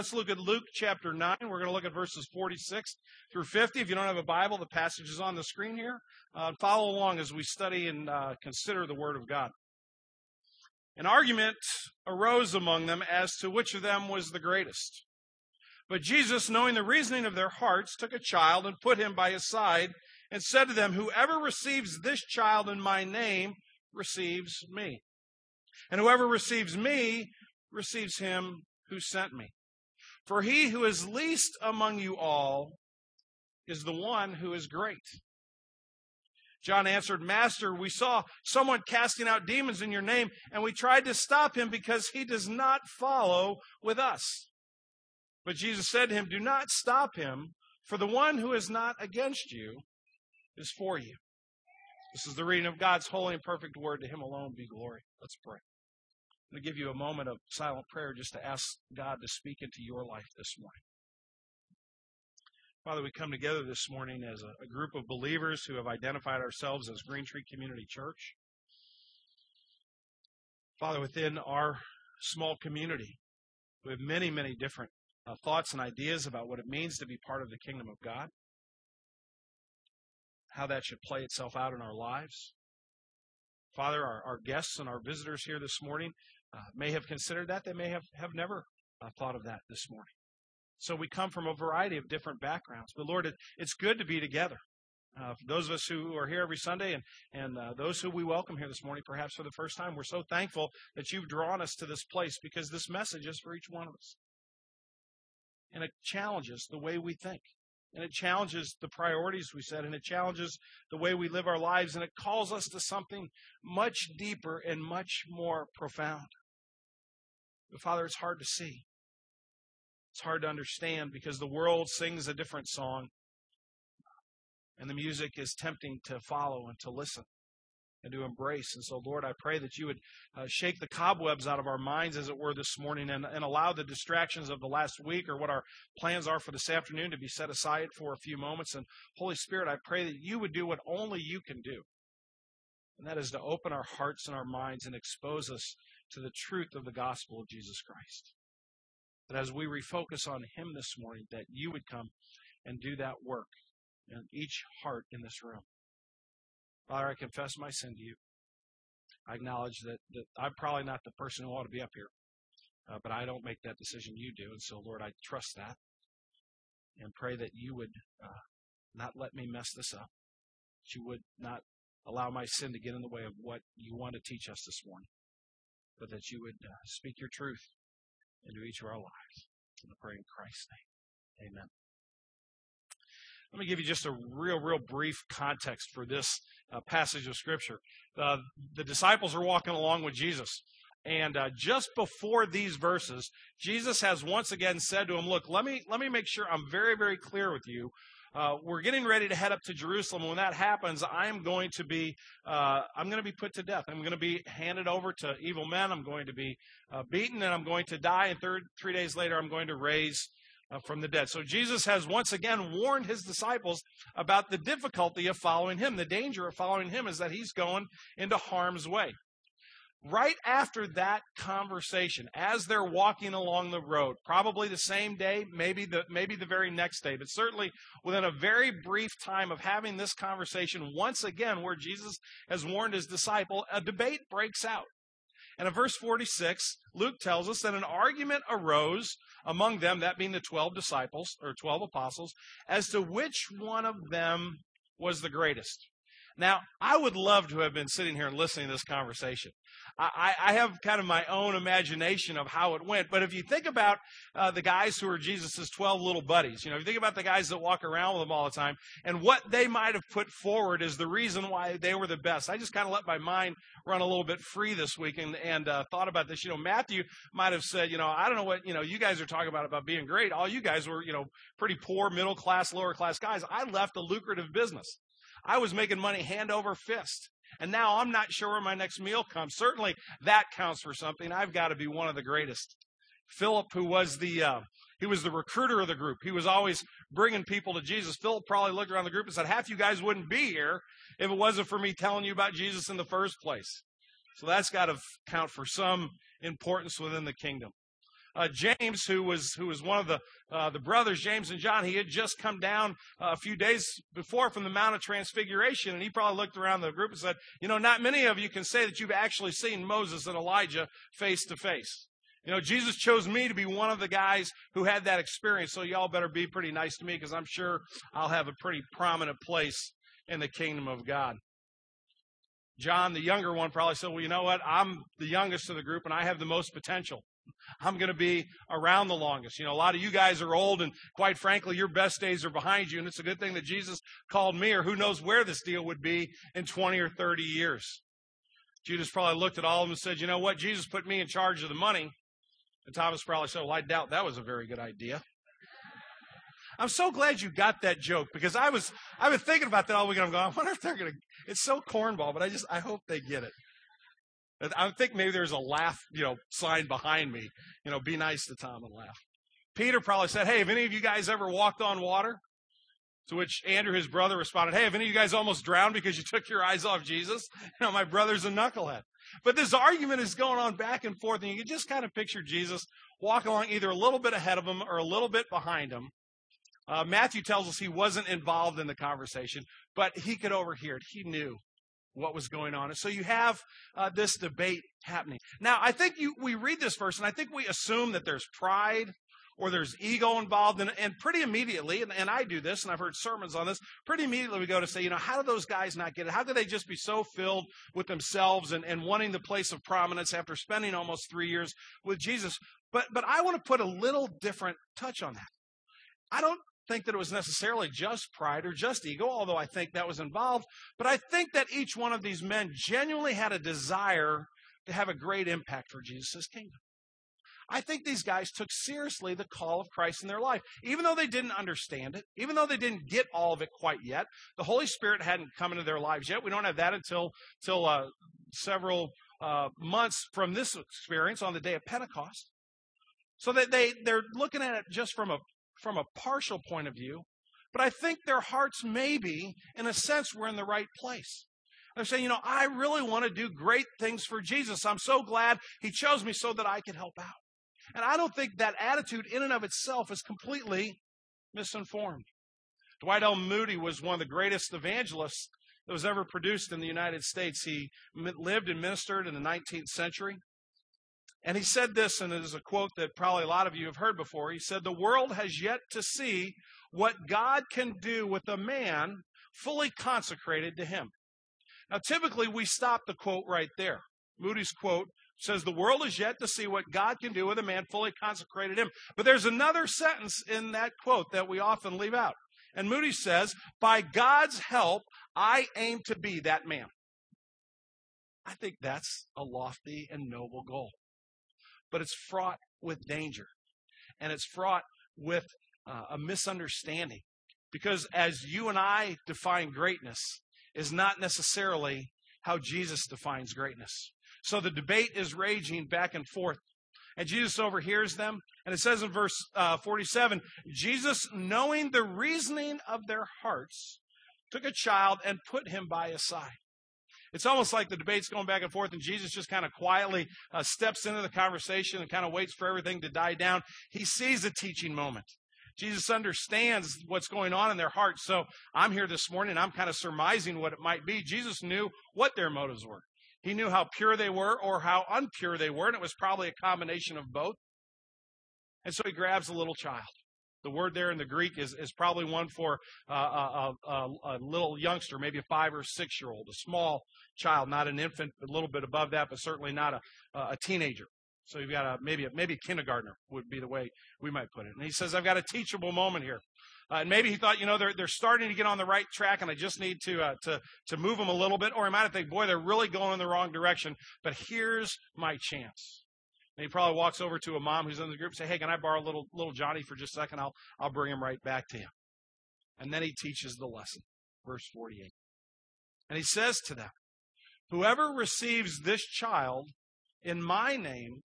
Let's look at Luke chapter 9. We're going to look at verses 46 through 50. If you don't have a Bible, the passage is on the screen here. Follow along as we study and consider the Word of God. An argument arose among them as to which of them was the greatest. But Jesus, knowing the reasoning of their hearts, took a child and put him by his side and said to them, "Whoever receives this child in my name receives me. And whoever receives me receives him who sent me. For he who is least among you all is the one who is great." John answered, "Master, we saw someone casting out demons in your name, and we tried to stop him because he does not follow with us." But Jesus said to him, "Do not stop him, for the one who is not against you is for you." This is the reading of God's holy and perfect word. To him alone be glory. Let's pray. I'm going to give you a moment of silent prayer just to ask God to speak into your life this morning. Father, we come together this morning as a group of believers who have identified ourselves as Green Tree Community Church. Father, within our small community, we have many, many different thoughts and ideas about what it means to be part of the kingdom of God, how that should play itself out in our lives. Father, our guests and our visitors here this morning may have considered that. They may have never thought of that this morning. So we come from a variety of different backgrounds. But Lord, it's good to be together. For those of us who are here every Sunday and those who we welcome here this morning, perhaps for the first time, we're so thankful that you've drawn us to this place because this message is for each one of us. And it challenges the way we think. And it challenges the priorities we set, and it challenges the way we live our lives, and it calls us to something much deeper and much more profound. But Father, it's hard to see. It's hard to understand because the world sings a different song, and the music is tempting to follow and to listen and to embrace. And so, Lord, I pray that you would shake the cobwebs out of our minds, as it were, this morning and allow the distractions of the last week or what our plans are for this afternoon to be set aside for a few moments. And Holy Spirit, I pray that you would do what only you can do, and that is to open our hearts and our minds and expose us to the truth of the gospel of Jesus Christ. That as we refocus on him this morning, that you would come and do that work in each heart in this room. Father, I confess my sin to you. I acknowledge that I'm probably not the person who ought to be up here, but I don't make that decision. You do. And so, Lord, I trust that and pray that you would not let me mess this up, that you would not allow my sin to get in the way of what you want to teach us this morning, but that you would speak your truth into each of our lives. And I pray in Christ's name. Amen. Let me give you just a real brief context for this passage of Scripture. The disciples are walking along with Jesus. And just before these verses, Jesus has once again said to them, "Look, let me make sure I'm very, very clear with you. We're getting ready to head up to Jerusalem. When that happens, I'm going to be put to death. I'm going to be handed over to evil men. I'm going to be beaten, and I'm going to die. And 3 days later, I'm going to raise from the dead." So Jesus has once again warned his disciples about the difficulty of following him. The danger of following him is that he's going into harm's way. Right after that conversation, as they're walking along the road, probably the same day, maybe the very next day, but certainly within a very brief time of having this conversation, once again, where Jesus has warned his disciple, a debate breaks out. And in verse 46, Luke tells us that an argument arose among them, that being the 12 disciples, or 12 apostles, as to which one of them was the greatest. Now, I would love to have been sitting here and listening to this conversation. I have kind of my own imagination of how it went. But if you think about the guys who are Jesus' 12 little buddies, you know, if you think about the guys that walk around with him all the time and what they might have put forward is the reason why they were the best. I just kind of let my mind run a little bit free this week and thought about this. You know, Matthew might have said, you know, I don't know what, you know, you guys are talking about being great. All you guys were, you know, pretty poor, middle class, lower class guys. I left a lucrative business. I was making money hand over fist, and now I'm not sure where my next meal comes. Certainly that counts for something. I've got to be one of the greatest. Philip, who was the recruiter of the group, he was always bringing people to Jesus. Philip probably looked around the group and said, half you guys wouldn't be here if it wasn't for me telling you about Jesus in the first place. So that's got to count for some importance within the kingdom. James, who was one of the brothers, James and John. He had just come down a few days before from the Mount of Transfiguration, and he probably looked around the group and said, you know, not many of you can say that you've actually seen Moses and Elijah face to face. You know, Jesus chose me to be one of the guys who had that experience, so y'all better be pretty nice to me because I'm sure I'll have a pretty prominent place in the kingdom of God. John, the younger one, probably said, well, you know what? I'm the youngest of the group, and I have the most potential. I'm going to be around the longest. You know, a lot of you guys are old, and quite frankly, your best days are behind you, and it's a good thing that Jesus called me, or who knows where this deal would be in 20 or 30 years. Judas probably looked at all of them and said, you know what? Jesus put me in charge of the money. And Thomas probably said, well, I doubt that was a very good idea. I'm so glad you got that joke because I've been thinking about that all weekend. I'm going, I wonder if they're going to, it's so cornball, but I hope they get it. I think maybe there's a laugh, you know, sign behind me. You know, be nice to Tom and laugh. Peter probably said, hey, have any of you guys ever walked on water? To which Andrew, his brother, responded, hey, have any of you guys almost drowned because you took your eyes off Jesus? You know, my brother's a knucklehead. But this argument is going on back and forth, and you can just kind of picture Jesus walking along either a little bit ahead of him or a little bit behind him. Matthew tells us he wasn't involved in the conversation, but he could overhear it. He knew what was going on. And so you have this debate happening. Now, I think we read this verse, and I think we assume that there's pride or there's ego involved, and pretty immediately, and I do this, and I've heard sermons on this, pretty immediately we go to say, you know, how do those guys not get it? How could they just be so filled with themselves and wanting the place of prominence after spending almost 3 years with Jesus? But I want to put a little different touch on that. I don't think that it was necessarily just pride or just ego, although I think that was involved, but I think that each one of these men genuinely had a desire to have a great impact for Jesus' kingdom. I think these guys took seriously the call of Christ in their life. Even though they didn't understand it, even though they didn't get all of it quite yet, the Holy Spirit hadn't come into their lives yet. We don't have that until several months from this experience on the day of Pentecost. So that they're looking at it just from a partial point of view, but I think their hearts maybe, in a sense, were in the right place. They're saying, you know, I really want to do great things for Jesus. I'm so glad he chose me so that I could help out. And I don't think that attitude in and of itself is completely misinformed. Dwight L. Moody was one of the greatest evangelists that was ever produced in the United States. He lived and ministered in the 19th century. And he said this, and it is a quote that probably a lot of you have heard before. He said, the world has yet to see what God can do with a man fully consecrated to him. Now, typically, we stop the quote right there. Moody's quote says, the world is yet to see what God can do with a man fully consecrated to him. But there's another sentence in that quote that we often leave out. And Moody says, by God's help, I aim to be that man. I think that's a lofty and noble goal. But it's fraught with danger, and it's fraught with a misunderstanding, because as you and I define greatness is not necessarily how Jesus defines greatness. So the debate is raging back and forth, and Jesus overhears them, and it says in verse 47, Jesus, knowing the reasoning of their hearts, took a child and put him by his side. It's almost like the debate's going back and forth, and Jesus just kind of quietly steps into the conversation and kind of waits for everything to die down. He sees a teaching moment. Jesus understands what's going on in their hearts. So I'm here this morning, and I'm kind of surmising what it might be. Jesus knew what their motives were. He knew how pure they were or how impure they were, and it was probably a combination of both. And so he grabs a little child. The word there in the Greek is probably one for a little youngster, maybe a 5 or 6-year-old, a small child, not an infant, a little bit above that, but certainly not a teenager. So you've got maybe a kindergartner would be the way we might put it. And he says, I've got a teachable moment here. And maybe he thought, you know, they're starting to get on the right track, and I just need to move them a little bit. Or he might have think, boy, they're really going in the wrong direction, but here's my chance. And he probably walks over to a mom who's in the group and says, hey, can I borrow little Johnny for just a second? I'll bring him right back to you. And then he teaches the lesson, verse 48. And he says to them, whoever receives this child in my name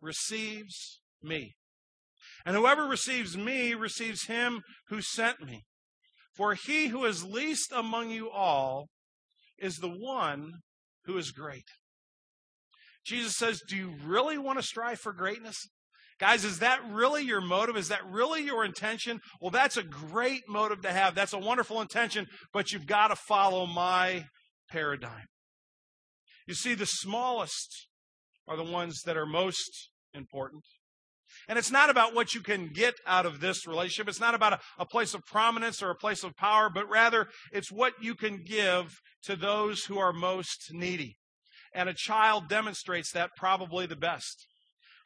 receives me. And whoever receives me receives him who sent me. For he who is least among you all is the one who is great. Jesus says, do you really want to strive for greatness? Guys, is that really your motive? Is that really your intention? Well, that's a great motive to have. That's a wonderful intention, but you've got to follow my paradigm. You see, the smallest are the ones that are most important. And it's not about what you can get out of this relationship. It's not about a place of prominence or a place of power, but rather it's what you can give to those who are most needy. And a child demonstrates that probably the best.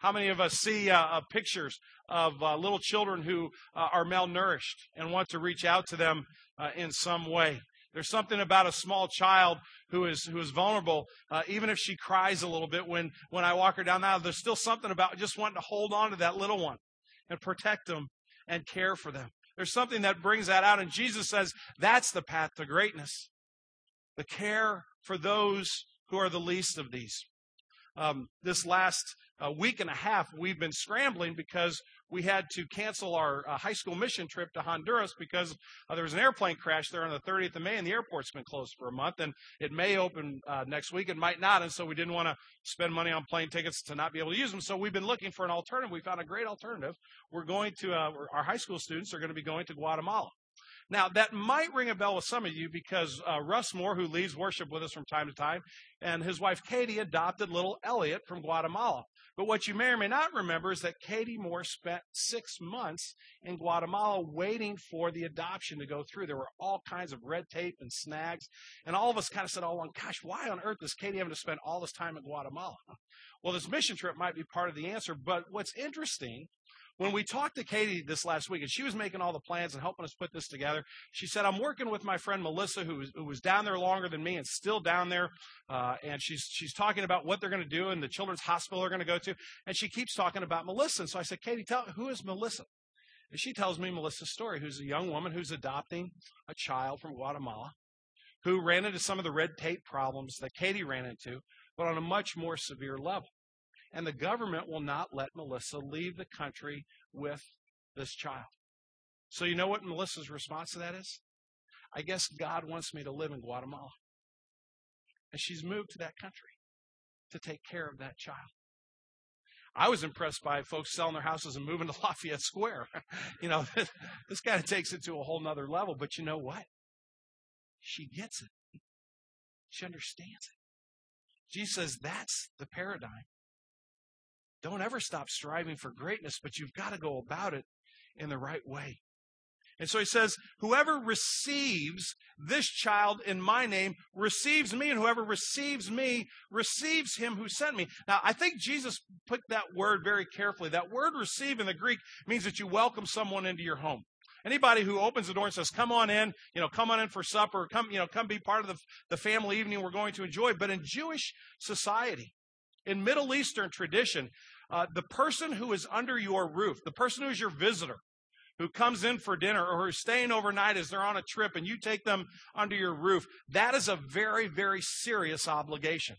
How many of us see pictures of little children who are malnourished and want to reach out to them in some way? There's something about a small child who is vulnerable, even if she cries a little bit when I walk her down the aisle. There's still something about just wanting to hold on to that little one and protect them and care for them. There's something that brings that out, and Jesus says that's the path to greatness, the care for those who are the least of these. This last week and a half, we've been scrambling because we had to cancel our high school mission trip to Honduras because there was an airplane crash there on the 30th of May, and the airport's been closed for a month, and it may open next week, it might not, and so we didn't want to spend money on plane tickets to not be able to use them, so we've been looking for an alternative. We found a great alternative. We're going to, our high school students are going to be going to Guatemala. Now, that might ring a bell with some of you because Russ Moore, who leads worship with us from time to time, and his wife Katie adopted little Elliot from Guatemala. But what you may or may not remember is that Katie Moore spent 6 months in Guatemala waiting for the adoption to go through. There were all kinds of red tape and snags, and all of us kind of said all along, gosh, why on earth is Katie having to spend all this time in Guatemala? Well, this mission trip might be part of the answer, but what's interesting, when we talked to Katie this last week, and she was making all the plans and helping us put this together, she said, I'm working with my friend Melissa, who was down there longer than me and still down there, and she's talking about what they're going to do and the children's hospital they're going to go to, and she keeps talking about Melissa. And so I said, Katie, who is Melissa? And she tells me Melissa's story, who's a young woman who's adopting a child from Guatemala, who ran into some of the red tape problems that Katie ran into, but on a much more severe level. And the government will not let Melissa leave the country with this child. So you know what Melissa's response to that is? I guess God wants me to live in Guatemala. And she's moved to that country to take care of that child. I was impressed by folks selling their houses and moving to Lafayette Square. You know, this kind of takes it to a whole nother level. But you know what? She gets it. She understands it. Jesus says that's the paradigm. Don't ever stop striving for greatness, but you've got to go about it in the right way. And so he says, whoever receives this child in my name receives me, and whoever receives me receives him who sent me. Now, I think Jesus put that word very carefully. That word receive in the Greek means that you welcome someone into your home. Anybody who opens the door and says, come on in, come on in for supper, come be part of the family evening we're going to enjoy. But in Jewish society, in Middle Eastern tradition, the person who is under your roof, the person who is your visitor, who comes in for dinner or who's staying overnight as they're on a trip and you take them under your roof, that is a very, very serious obligation.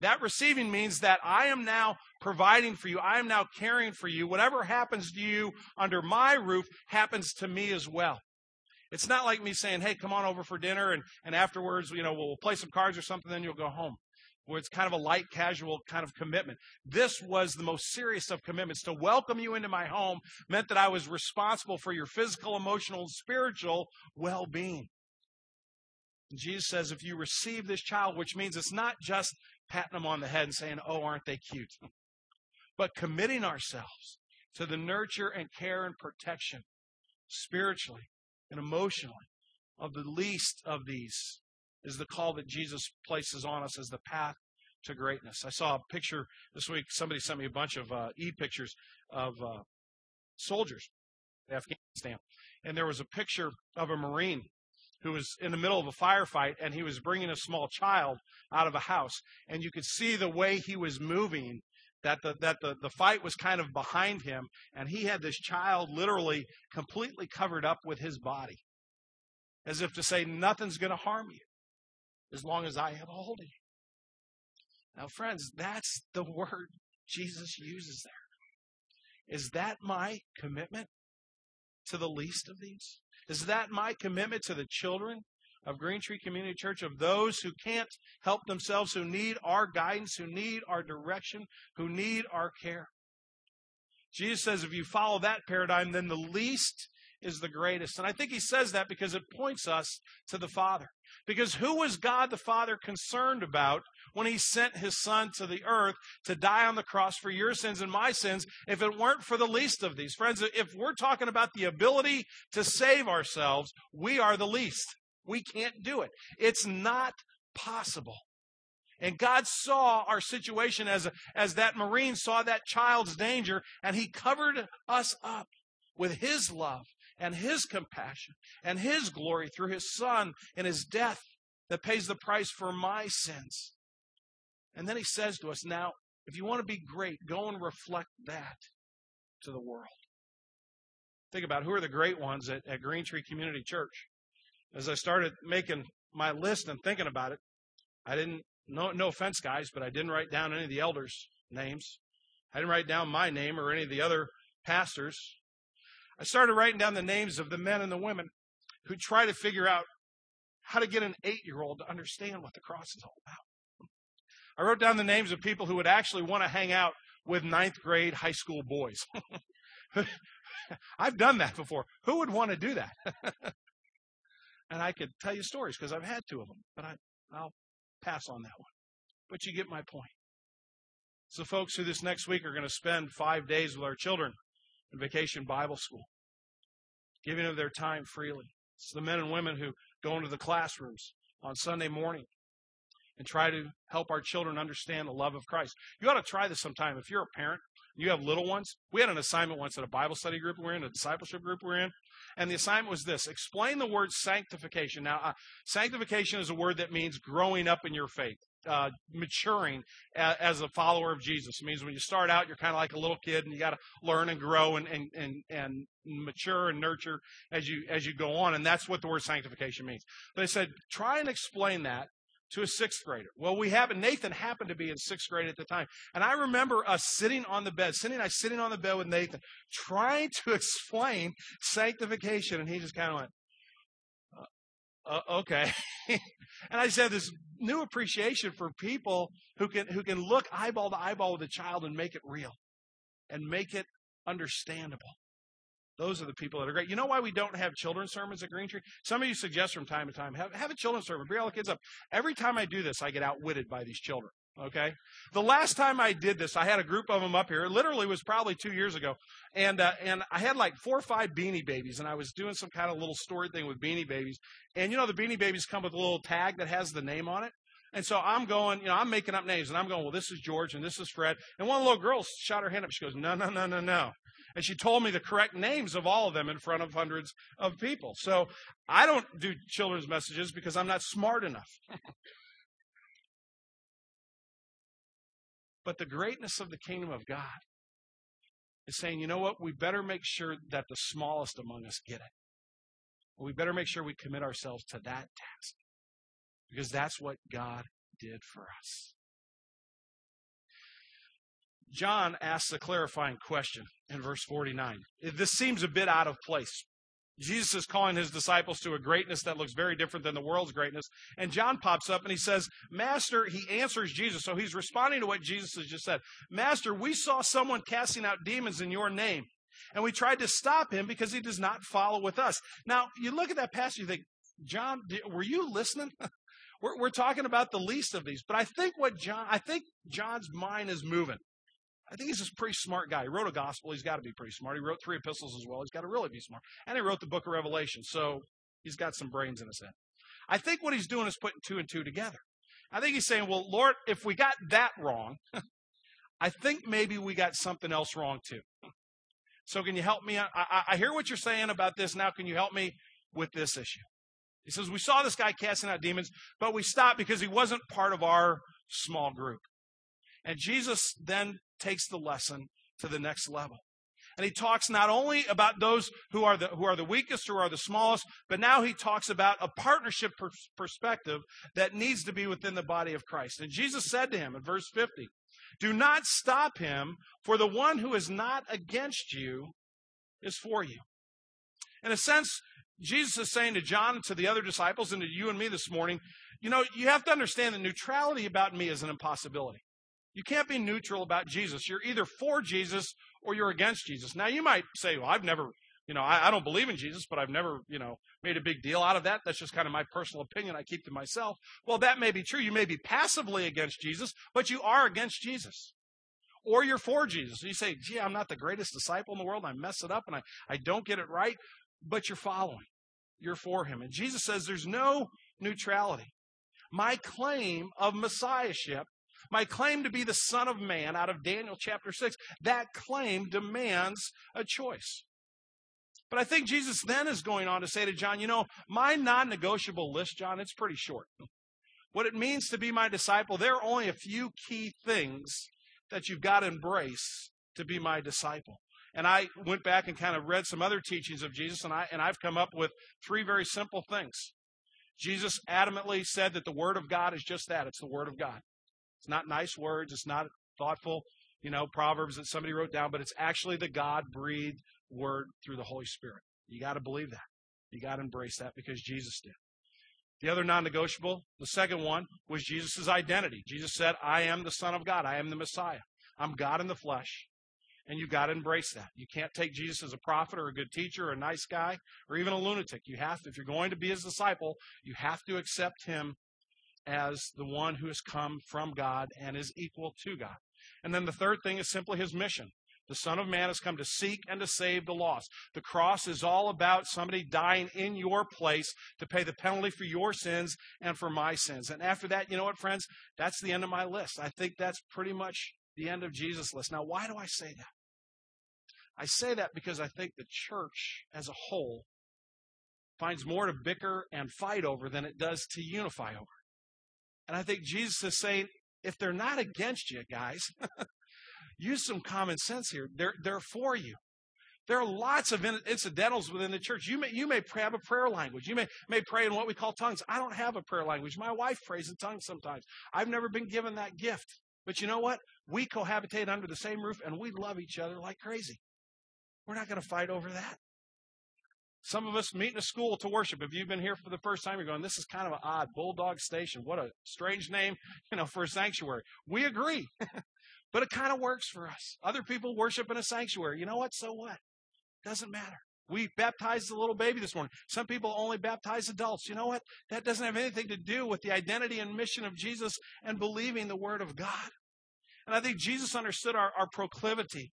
That receiving means that I am now providing for you. I am now caring for you. Whatever happens to you under my roof happens to me as well. It's not like me saying, hey, come on over for dinner and afterwards, we'll play some cards or something, then you'll go home. Where it's kind of a light, casual kind of commitment. This was the most serious of commitments. To welcome you into my home meant that I was responsible for your physical, emotional, and spiritual well-being. And Jesus says, if you receive this child, which means it's not just patting them on the head and saying, oh, aren't they cute, but committing ourselves to the nurture and care and protection spiritually and emotionally of the least of these is the call that Jesus places on us as the path to greatness. I saw a picture this week. Somebody sent me a bunch of e-pictures of soldiers in Afghanistan. And there was a picture of a Marine who was in the middle of a firefight, and he was bringing a small child out of a house. And you could see the way he was moving, that the fight was kind of behind him, and he had this child literally completely covered up with his body, as if to say, nothing's going to harm you as long as I have a hold of you. Now, friends, that's the word Jesus uses there. Is that my commitment to the least of these? Is that my commitment to the children of Green Tree Community Church, of those who can't help themselves, who need our guidance, who need our direction, who need our care? Jesus says if you follow that paradigm, then the least is the greatest. And I think he says that because it points us to the Father. Because who was God the Father concerned about when he sent his Son to the earth to die on the cross for your sins and my sins if it weren't for the least of these? Friends, if we're talking about the ability to save ourselves, we are the least. We can't do it. It's not possible. And God saw our situation as that Marine saw that child's danger, and he covered us up with his love and his compassion and his glory through his Son and his death that pays the price for my sins. And then he says to us, now, if you want to be great, go and reflect that to the world. Think about who are the great ones at Green Tree Community Church. As I started making my list and thinking about it, I didn't, no offense, guys, but I didn't write down any of the elders' names. I didn't write down my name or any of the other pastors. I started writing down the names of the men and the women who try to figure out how to get an 8-year-old to understand what the cross is all about. I wrote down the names of people who would actually want to hang out with 9th grade high school boys. I've done that before. Who would want to do that? And I could tell you stories because I've had two of them, but I'll pass on that one. But you get my point. So folks who this next week are going to spend 5 days with our children in Vacation Bible School, giving of their time freely. It's the men and women who go into the classrooms on Sunday morning and try to help our children understand the love of Christ. You ought to try this sometime. If you're a parent, you have little ones. We had an assignment once at a Bible study group we're in, a discipleship group we're in, and the assignment was this: explain the word sanctification. Now, sanctification is a word that means growing up in your faith, maturing as a follower of Jesus. It means when you start out, you're kind of like a little kid, and you got to learn and grow and mature and nurture as you go on, and that's what the word sanctification means. But they said, try and explain that to a 6th grader. Well, Nathan happened to be in 6th grade at the time. And I remember us sitting on the bed with Nathan, trying to explain sanctification. And he just kind of went, okay. And I said, this new appreciation for people who can look eyeball to eyeball with a child and make it real and make it understandable. Those are the people that are great. You know why we don't have children's sermons at Green Tree? Some of you suggest from time to time, have a children's sermon, bring all the kids up. Every time I do this, I get outwitted by these children, okay? The last time I did this, I had a group of them up here. It literally was probably 2 years ago. And I had like 4 or 5 Beanie Babies, and I was doing some kind of little story thing with Beanie Babies. And, you know, the Beanie Babies come with a little tag that has the name on it. And so I'm going, you know, I'm making up names, and I'm going, well, this is George, and this is Fred. And one little girl shot her hand up. She goes, no. And she told me the correct names of all of them in front of hundreds of people. So I don't do children's messages because I'm not smart enough. But the greatness of the kingdom of God is saying, you know what? We better make sure that the smallest among us get it. We better make sure we commit ourselves to that task because that's what God did for us. John asks a clarifying question in verse 49. This seems a bit out of place. Jesus is calling his disciples to a greatness that looks very different than the world's greatness. And John pops up and he says, Master, he answers Jesus. So he's responding to what Jesus has just said. Master, we saw someone casting out demons in your name, and we tried to stop him because he does not follow with us. Now, you look at that passage, you think, John, were you listening? We're talking about the least of these. But I think John's mind is moving. I think he's a pretty smart guy. He wrote a gospel. He's got to be pretty smart. He wrote 3 epistles as well. He's got to really be smart. And he wrote the book of Revelation, so he's got some brains in his head. I think what he's doing is putting 2 and 2 together. I think he's saying, well, Lord, if we got that wrong, I think maybe we got something else wrong too. So can you help me? I hear what you're saying about this. Now can you help me with this issue? He says, we saw this guy casting out demons, but we stopped because he wasn't part of our small group. And Jesus then takes the lesson to the next level. And he talks not only about those who are the weakest, who are the smallest, but now he talks about a partnership perspective that needs to be within the body of Christ. And Jesus said to him in verse 50, do not stop him, for the one who is not against you is for you. In a sense, Jesus is saying to John and to the other disciples and to you and me this morning, you know, you have to understand that neutrality about me is an impossibility. You can't be neutral about Jesus. You're either for Jesus or you're against Jesus. Now, you might say, well, I've never, I don't believe in Jesus, but I've never, made a big deal out of that. That's just kind of my personal opinion. I keep to myself. Well, that may be true. You may be passively against Jesus, but you are against Jesus. Or you're for Jesus. You say, gee, I'm not the greatest disciple in the world. And I mess it up and I don't get it right. But you're following. You're for him. And Jesus says there's no neutrality. My claim of messiahship, my claim to be the Son of Man out of Daniel chapter 6, that claim demands a choice. But I think Jesus then is going on to say to John, my non-negotiable list, John, it's pretty short. What it means to be my disciple, there are only a few key things that you've got to embrace to be my disciple. And I went back and kind of read some other teachings of Jesus, and I've come up with three very simple things. Jesus adamantly said that the Word of God is just that. It's the Word of God. It's not nice words. It's not thoughtful, proverbs that somebody wrote down, but it's actually the God-breathed Word through the Holy Spirit. You got to believe that. You got to embrace that because Jesus did. The other non-negotiable, the second one, was Jesus' identity. Jesus said, I am the Son of God. I am the Messiah. I'm God in the flesh. And you've got to embrace that. You can't take Jesus as a prophet or a good teacher or a nice guy or even a lunatic. You have to, if you're going to be his disciple, you have to accept him as the one who has come from God and is equal to God. And then the third thing is simply his mission. The Son of Man has come to seek and to save the lost. The cross is all about somebody dying in your place to pay the penalty for your sins and for my sins. And after that, you know what, friends? That's the end of my list. I think that's pretty much the end of Jesus' list. Now, why do I say that? I say that because I think the church as a whole finds more to bicker and fight over than it does to unify over. And I think Jesus is saying, if they're not against you, guys, use some common sense here. They're for you. There are lots of incidentals within the church. You may have a prayer language. You may pray in what we call tongues. I don't have a prayer language. My wife prays in tongues sometimes. I've never been given that gift. But you know what? We cohabitate under the same roof, and we love each other like crazy. We're not going to fight over that. Some of us meet in a school to worship. If you've been here for the first time, you're going, this is kind of an odd Bulldog Station. What a strange name, for a sanctuary. We agree, but it kind of works for us. Other people worship in a sanctuary. You know what? So what? Doesn't matter. We baptized a little baby this morning. Some people only baptize adults. You know what? That doesn't have anything to do with the identity and mission of Jesus and believing the Word of God. And I think Jesus understood our proclivity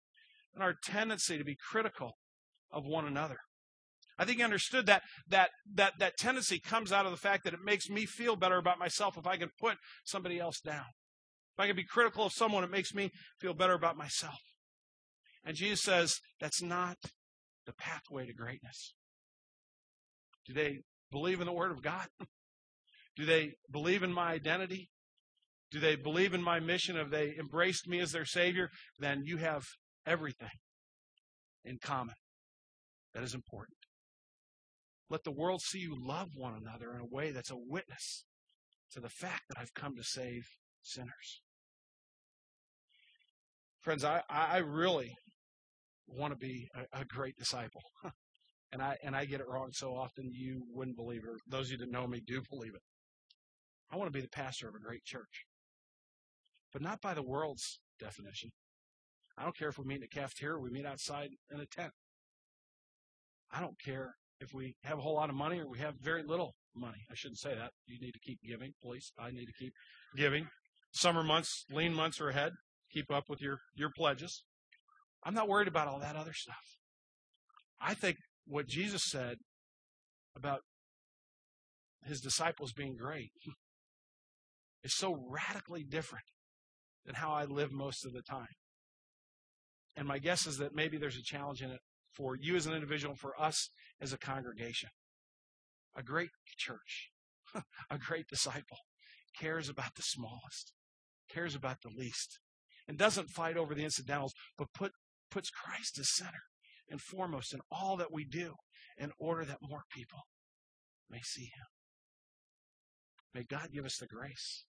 and our tendency to be critical of one another. I think he understood that tendency comes out of the fact that it makes me feel better about myself if I can put somebody else down. If I can be critical of someone, it makes me feel better about myself. And Jesus says, that's not the pathway to greatness. Do they believe in the Word of God? Do they believe in my identity? Do they believe in my mission? Have they embraced me as their Savior? Then you have everything in common that is important. Let the world see you love one another in a way that's a witness to the fact that I've come to save sinners. Friends, I really want to be a great disciple. And I get it wrong so often you wouldn't believe it. Or those of you that know me do believe it. I want to be the pastor of a great church. But not by the world's definition. I don't care if we meet in a cafeteria or we meet outside in a tent. I don't care if we have a whole lot of money or we have very little money. I shouldn't say that. You need to keep giving, please. I need to keep giving. Summer months, lean months are ahead. Keep up with your pledges. I'm not worried about all that other stuff. I think what Jesus said about his disciples being great is so radically different than how I live most of the time. And my guess is that maybe there's a challenge in it for you as an individual, for us as a congregation. A great church, a great disciple, cares about the smallest, cares about the least, and doesn't fight over the incidentals, but puts Christ as center and foremost in all that we do in order that more people may see him. May God give us the grace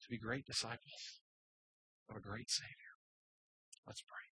to be great disciples of a great Savior. Let's pray.